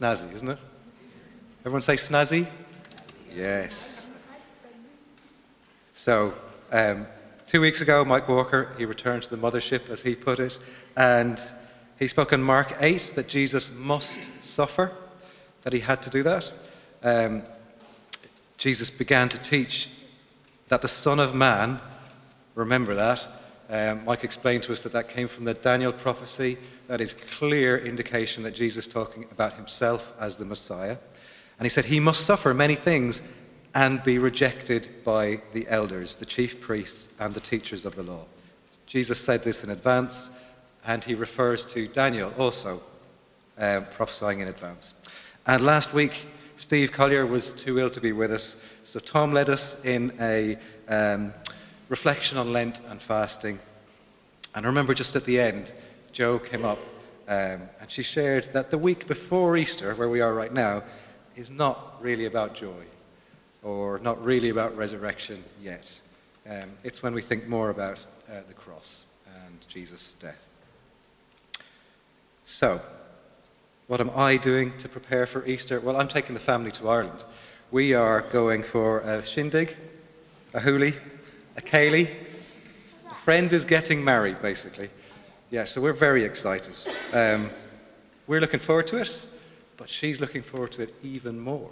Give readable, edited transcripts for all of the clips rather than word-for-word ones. Snazzy, isn't it? Everyone say snazzy? Yes. So, 2 weeks ago, Mike Walker, he returned to the mothership, as he put it, and he spoke in Mark 8 that Jesus must suffer, that he had to do that. Jesus began to teach that the Son of Man, remember that, Mike explained to us that that came from the Daniel prophecy. That is clear indication that Jesus is talking about himself as the Messiah. And he said he must suffer many things and be rejected by the elders, the chief priests, and the teachers of the law. Jesus said this in advance, and he refers to Daniel also prophesying in advance. And last week, Steve Collier was too ill to be with us, so Tom led us in a reflection on Lent and fasting. And I remember just at the end, Jo came up and she shared that the week before Easter, where we are right now, is not really about joy or not really about resurrection yet. It's when we think more about the cross and Jesus' death. So, what am I doing to prepare for Easter? Well, I'm taking the family to Ireland. We are going for a shindig, a hoolie, a Kayleigh. A friend is getting married, basically. Yeah, so we're very excited. We're looking forward to it, but she's looking forward to it even more.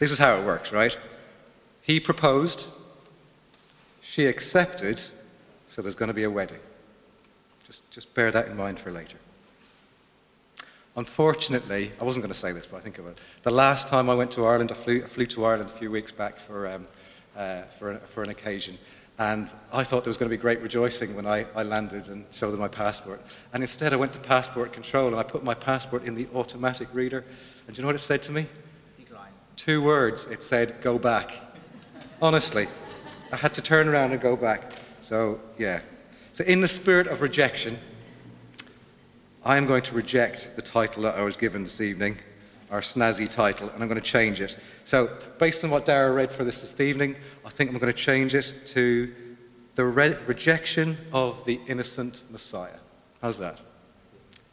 This is how it works, right? He proposed, she accepted, so there's going to be a wedding. Just bear that in mind for later. Unfortunately, I wasn't going to say this, but I think I will. The last time I went to Ireland, I flew to Ireland a few weeks back for an occasion. And I thought there was going to be great rejoicing when I landed and showed them my passport. And instead I went to passport control and I put my passport in the automatic reader. And do you know what it said to me? Decline. 2 words. It said, go back. Honestly, I had to turn around and go back. So, yeah. So in the spirit of rejection, I am going to reject the title that I was given this evening, our snazzy title, and I'm going to change it. So, based on what Dara read for this evening, I think I'm going to change it to the rejection of the innocent Messiah. How's that?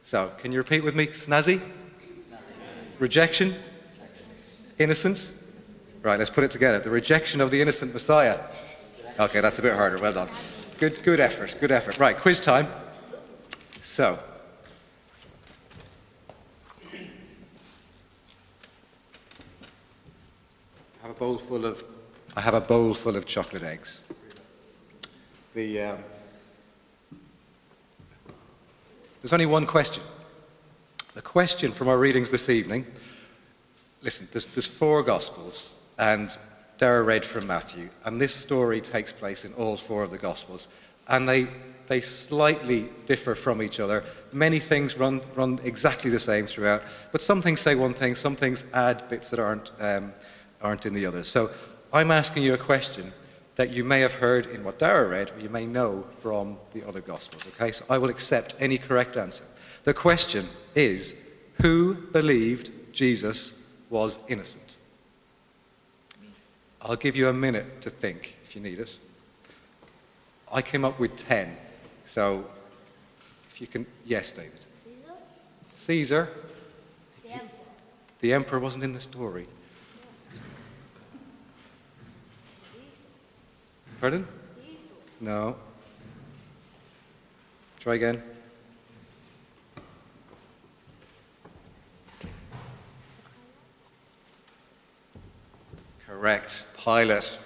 So, can you repeat with me? Snazzy? Snazzy. Rejection? Rejection. Innocent? Right, let's put it together. The rejection of the innocent Messiah. Okay, that's a bit harder. Well done. Good effort. Good effort. Right, quiz time. So, I have a bowl full of chocolate eggs. There's only one question. The question from our readings this evening. Listen, there's 4 Gospels, and Dara read from Matthew, and this story takes place in all 4 of the Gospels, and they slightly differ from each other. Many things run exactly the same throughout, but some things say one thing, some things add bits that aren't in the others. So I'm asking you a question that you may have heard in what Dara read, or you may know from the other Gospels, okay? So I will accept any correct answer. The question is, who believed Jesus was innocent? I'll give you a minute to think, if you need it. I came up with 10, so if you can... Yes, David. Caesar. The emperor. The emperor wasn't in the story. Pardon? No. Try again. Correct. Pilate.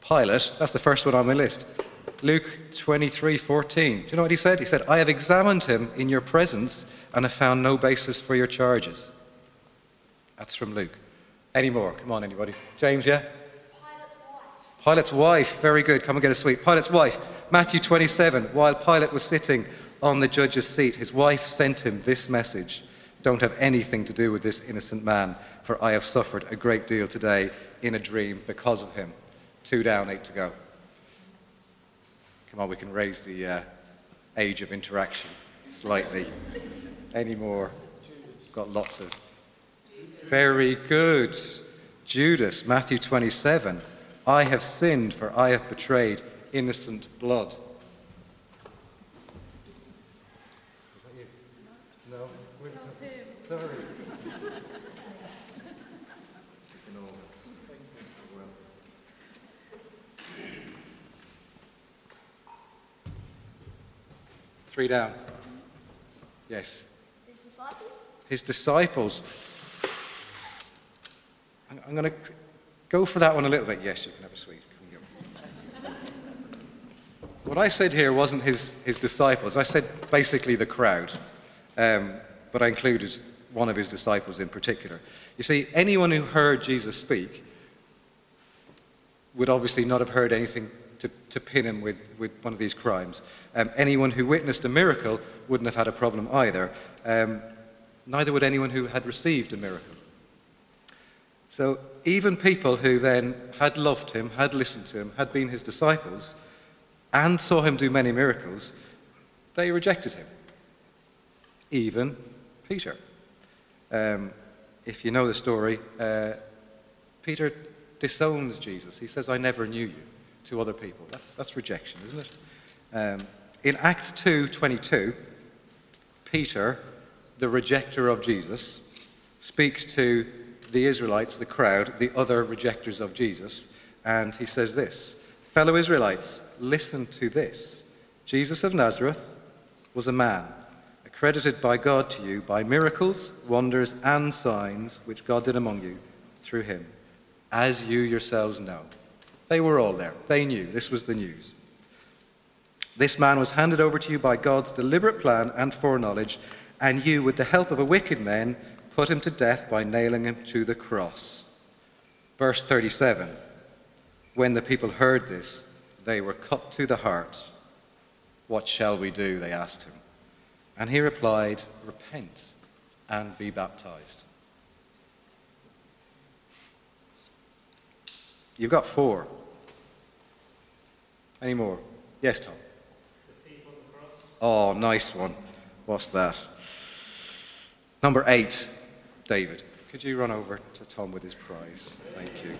Pilate, that's the first one on my list. Luke 23:14. Do you know what he said? He said, I have examined him in your presence and have found no basis for your charges. That's from Luke. Any more? Come on, anybody. James, yeah? Pilate's wife. Pilate's wife. Very good. Come and get a sweet. Pilate's wife. Matthew 27. While Pilate was sitting on the judge's seat, his wife sent him this message. Don't have anything to do with this innocent man, for I have suffered a great deal today in a dream because of him. 2 down, 8 to go. Come on, we can raise the age of interaction slightly. Any more? Got lots of. Very good. Judas, Matthew 27. I have sinned, for I have betrayed innocent blood. Three down. Yes. His disciples. I'm going to go for that one a little bit. Yes, you can have a sweet. What I said here wasn't his disciples. I said basically the crowd, but I included one of his disciples in particular. You see, anyone who heard Jesus speak would obviously not have heard anything to pin him with one of these crimes. Anyone who witnessed a miracle wouldn't have had a problem either. Neither would anyone who had received a miracle. So even people who then had loved him, had listened to him, had been his disciples, and saw him do many miracles, they rejected him. Even Peter. If you know the story, Peter disowns Jesus. He says, "I never knew you," to other people. That's rejection, isn't it? In Acts 2:22, Peter, the rejecter of Jesus, speaks to the Israelites, the crowd, the other rejectors of Jesus, and he says this, "Fellow Israelites, listen to this. Jesus of Nazareth was a man, accredited by God to you by miracles, wonders, and signs which God did among you through him, as you yourselves know." They were all there. They knew. This was the news. "This man was handed over to you by God's deliberate plan and foreknowledge, and you, with the help of a wicked man, put him to death by nailing him to the cross." Verse 37, "When the people heard this, they were cut to the heart. 'What shall we do?' they asked him. And he replied, 'Repent and be baptized.'" You've got four. Any more? Yes, Tom. The thief on the cross. Oh, nice one. What's that? Number 8, David. Could you run over to Tom with his prize? Thank you.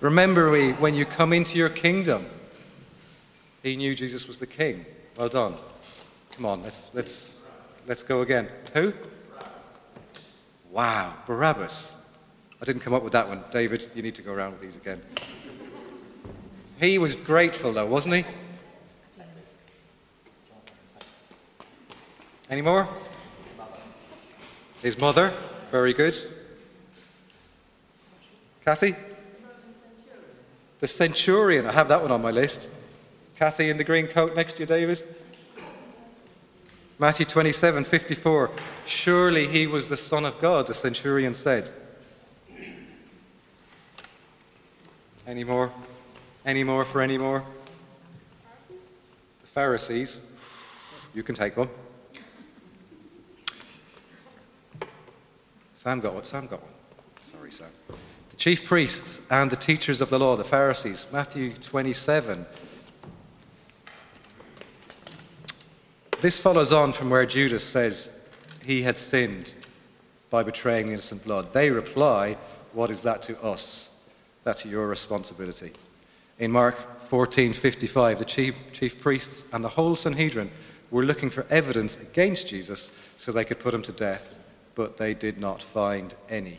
Remember me when you come into your kingdom. He knew Jesus was the king. Well done. Come on, let's go again. Who? Barabbas. Wow, Barabbas. I didn't come up with that one. David, you need to go around with these again. He was grateful, though, wasn't he? Any more? His mother. Very good. Cathy? The centurion. I have that one on my list. Cathy in the green coat next to you, David. Matthew 27:54. "Surely he was the Son of God," the centurion said. Any more? Any more for any more? The Pharisees. You can take one. Sam got one. Sorry, Sam. The chief priests and the teachers of the law, the Pharisees. Matthew 27. This follows on from where Judas says he had sinned by betraying innocent blood. They reply, "What is that to us? That's your responsibility." In Mark 14:55, the chief priests and the whole Sanhedrin were looking for evidence against Jesus so they could put him to death, but they did not find any.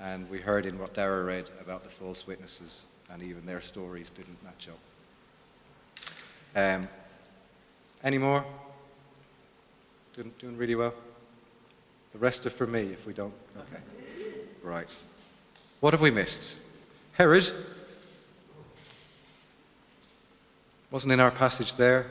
And we heard in what Dara read about the false witnesses, and even their stories didn't match up. Any more? Doing really well? The rest are for me if we don't. Okay. Right. What have we missed? Herod wasn't in our passage there.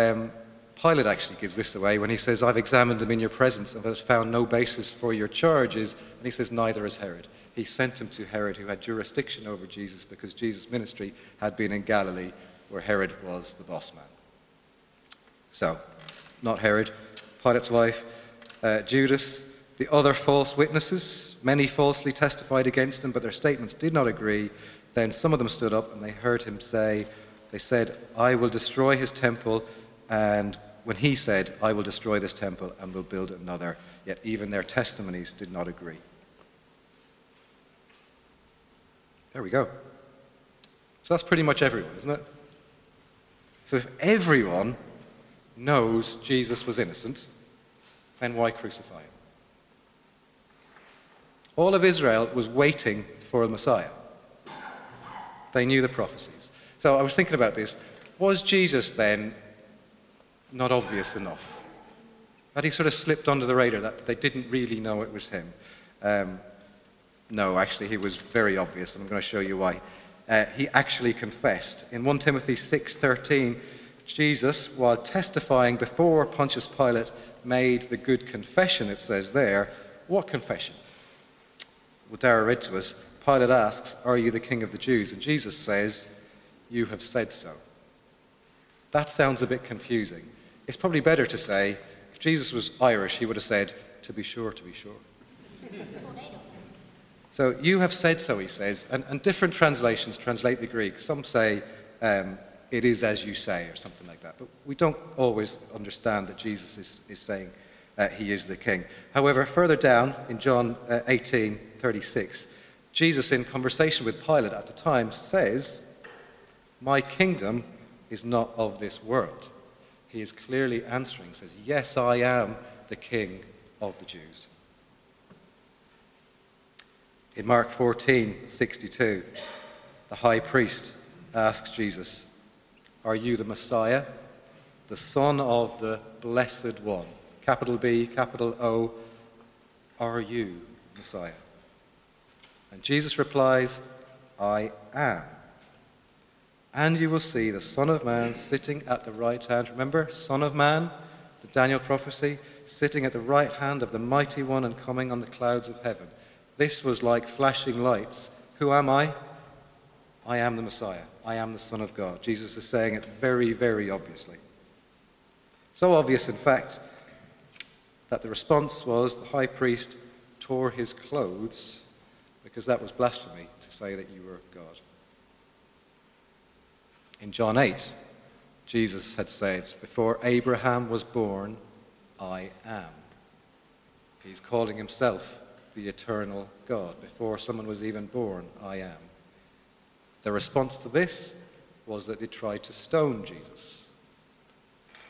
Pilate actually gives this away when he says, "I've examined him in your presence and have found no basis for your charges." And he says, "Neither is Herod." He sent him to Herod, who had jurisdiction over Jesus because Jesus' ministry had been in Galilee, where Herod was the boss man. So, not Herod, Pilate's wife, Judas, the other false witnesses. Many falsely testified against him, but their statements did not agree. Then some of them stood up and they heard him say, they said, "I will destroy his temple." And when he said, "I will destroy this temple and will build another," yet even their testimonies did not agree. There we go. So that's pretty much everyone, isn't it? So if everyone knows Jesus was innocent, then why crucify him? All of Israel was waiting for a Messiah. They knew the prophecies. So I was thinking about this. Was Jesus then not obvious enough? Had he sort of slipped under the radar that they didn't really know it was him? No, actually, he was very obvious, and I'm going to show you why. He actually confessed. In 1 Timothy 6:13, Jesus, while testifying before Pontius Pilate, made the good confession, it says there. What confession? Well, Dara read to us. Pilate asks, "Are you the king of the Jews?" And Jesus says, "You have said so." That sounds a bit confusing. It's probably better to say, if Jesus was Irish, he would have said, "To be sure, to be sure." So, "You have said so," he says, and different translations translate the Greek. Some say, "It is as you say," or something like that. But we don't always understand that Jesus is saying he is the king. However, further down in John 18:36, Jesus, in conversation with Pilate at the time, says, "My kingdom is not of this world." He is clearly answering, says, "Yes, I am the king of the Jews." In Mark 14:62, the high priest asks Jesus, "Are you the Messiah, the Son of the Blessed One?" Capital B, capital O, "Are you Messiah?" And Jesus replies, "I am. And you will see the Son of Man sitting at the right hand." Remember, Son of Man, the Daniel prophecy, sitting at the right hand of the Mighty One and coming on the clouds of heaven. This was like flashing lights. Who am I? I am the Messiah. I am the Son of God. Jesus is saying it very, very obviously. So obvious, in fact, that the response was the high priest tore his clothes, because that was blasphemy to say that you were God. In John 8, Jesus had said, "Before Abraham was born, I am." He's calling himself the eternal God. Before someone was even born, I am. The response to this was that they tried to stone Jesus.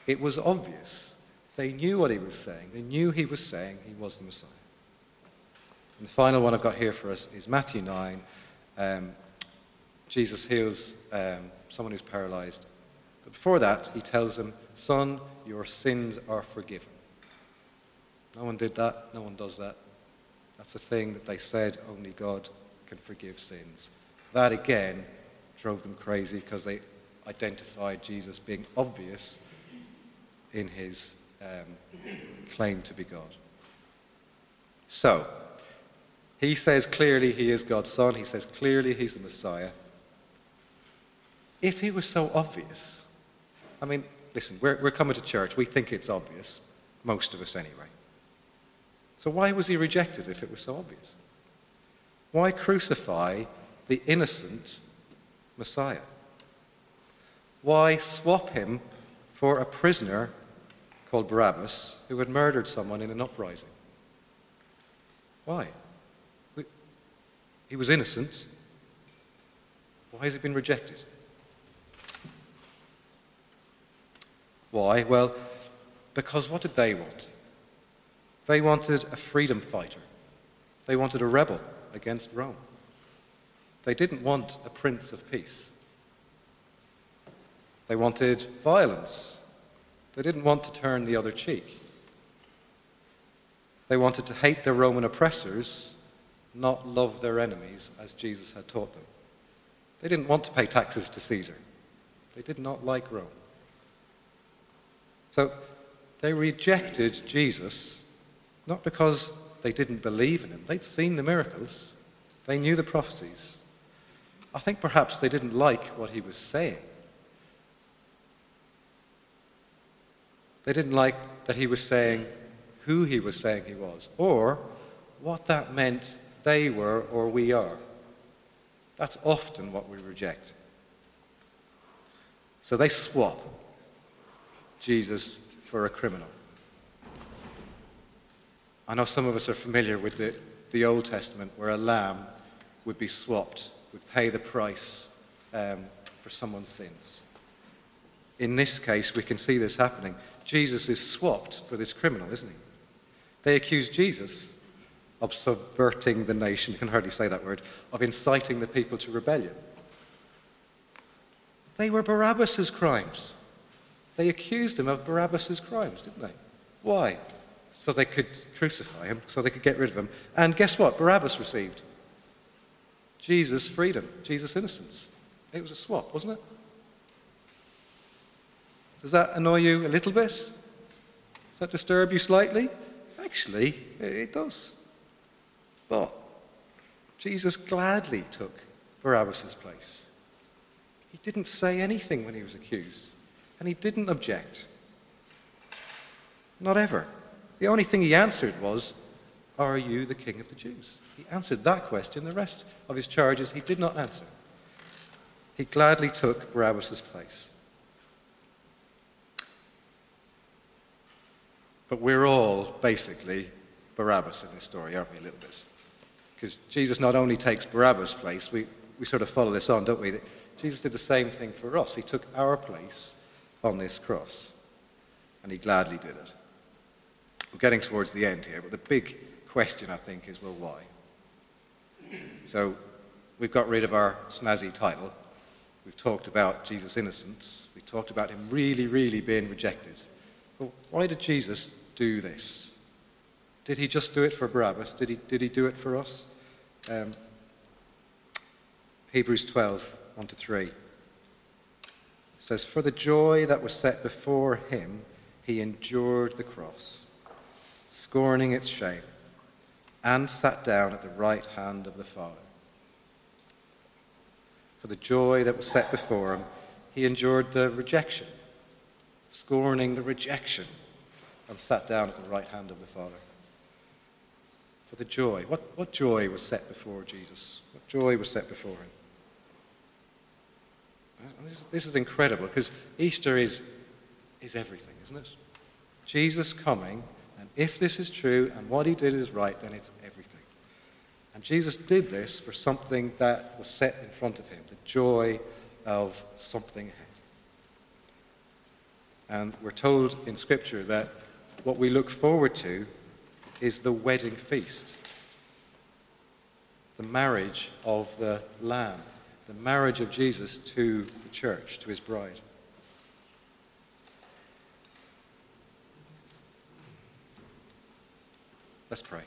It was obvious. They knew what he was saying. They knew he was saying he was the Messiah. And the final one I've got here for us is Matthew 9. Jesus heals someone who's paralyzed. But before that, he tells them, "Son, your sins are forgiven." No one did that. No one does that. That's a thing that they said, only God can forgive sins. That, again, drove them crazy because they identified Jesus being obvious in his claim to be God. So, he says clearly he is God's son. He says clearly he's the Messiah. If he was so obvious, I mean, listen, we're coming to church. We think it's obvious, most of us anyway. So why was he rejected if it was so obvious? Why crucify the innocent Messiah? Why swap him for a prisoner called Barabbas who had murdered someone in an uprising? Why? He was innocent. Why has he been rejected? Why? Well, because what did they want? They wanted a freedom fighter. They wanted a rebel against Rome. They didn't want a prince of peace. They wanted violence. They didn't want to turn the other cheek. They wanted to hate their Roman oppressors, not love their enemies as Jesus had taught them. They didn't want to pay taxes to Caesar. They did not like Rome. So they rejected Jesus. Not because they didn't believe in him. They'd seen the miracles. They knew the prophecies. I think perhaps they didn't like what he was saying. They didn't like that he was saying who he was saying he was, or what that meant they were or we are. That's often what we reject. So they swap Jesus for a criminal. I know some of us are familiar with the Old Testament, where a lamb would be swapped would pay the price for someone's sins. In this case, we can see this happening. Jesus is swapped for this criminal, isn't he? They accuse Jesus of subverting the nation, you can hardly say that word, of inciting the people to rebellion. They were Barabbas' crimes. They accused him of Barabbas' crimes, didn't they? Why? So they could crucify him, so they could get rid of him. And guess what? Barabbas received Jesus' freedom, Jesus' innocence. It was a swap, wasn't it? Does that annoy you a little bit? Does that disturb you slightly? Actually, it does. But Jesus gladly took Barabbas' place. He didn't say anything when he was accused, and he didn't object. Not ever. The only thing he answered was, "Are you the king of the Jews?" He answered that question. The rest of his charges he did not answer. He gladly took Barabbas' place. But we're all basically Barabbas in this story, aren't we, a little bit? Because Jesus not only takes Barabbas' place, we sort of follow this on, don't we? Jesus did the same thing for us. He took our place on this cross, and he gladly did it. We're getting towards the end here, but the big question, I think, is, well, why? So we've got rid of our snazzy title. We've talked about Jesus' innocence. We've talked about him really, really being rejected. But why did Jesus do this? Did he just do it for Barabbas? Did he do it for us? Hebrews 12, 1-3 says, "For the joy that was set before him, he endured the cross, scorning its shame, and sat down at the right hand of the Father." For the joy that was set before him, he endured the rejection, scorning the rejection, and sat down at the right hand of the Father. For the joy. What joy was set before Jesus? What joy was set before him? This is incredible, because Easter is everything, isn't it? Jesus coming, and if this is true and what he did is right, then it's everything. And Jesus did this for something that was set in front of him, the joy of something ahead. And we're told in Scripture that what we look forward to is the wedding feast, the marriage of the Lamb, the marriage of Jesus to the church, to his bride. Let's pray.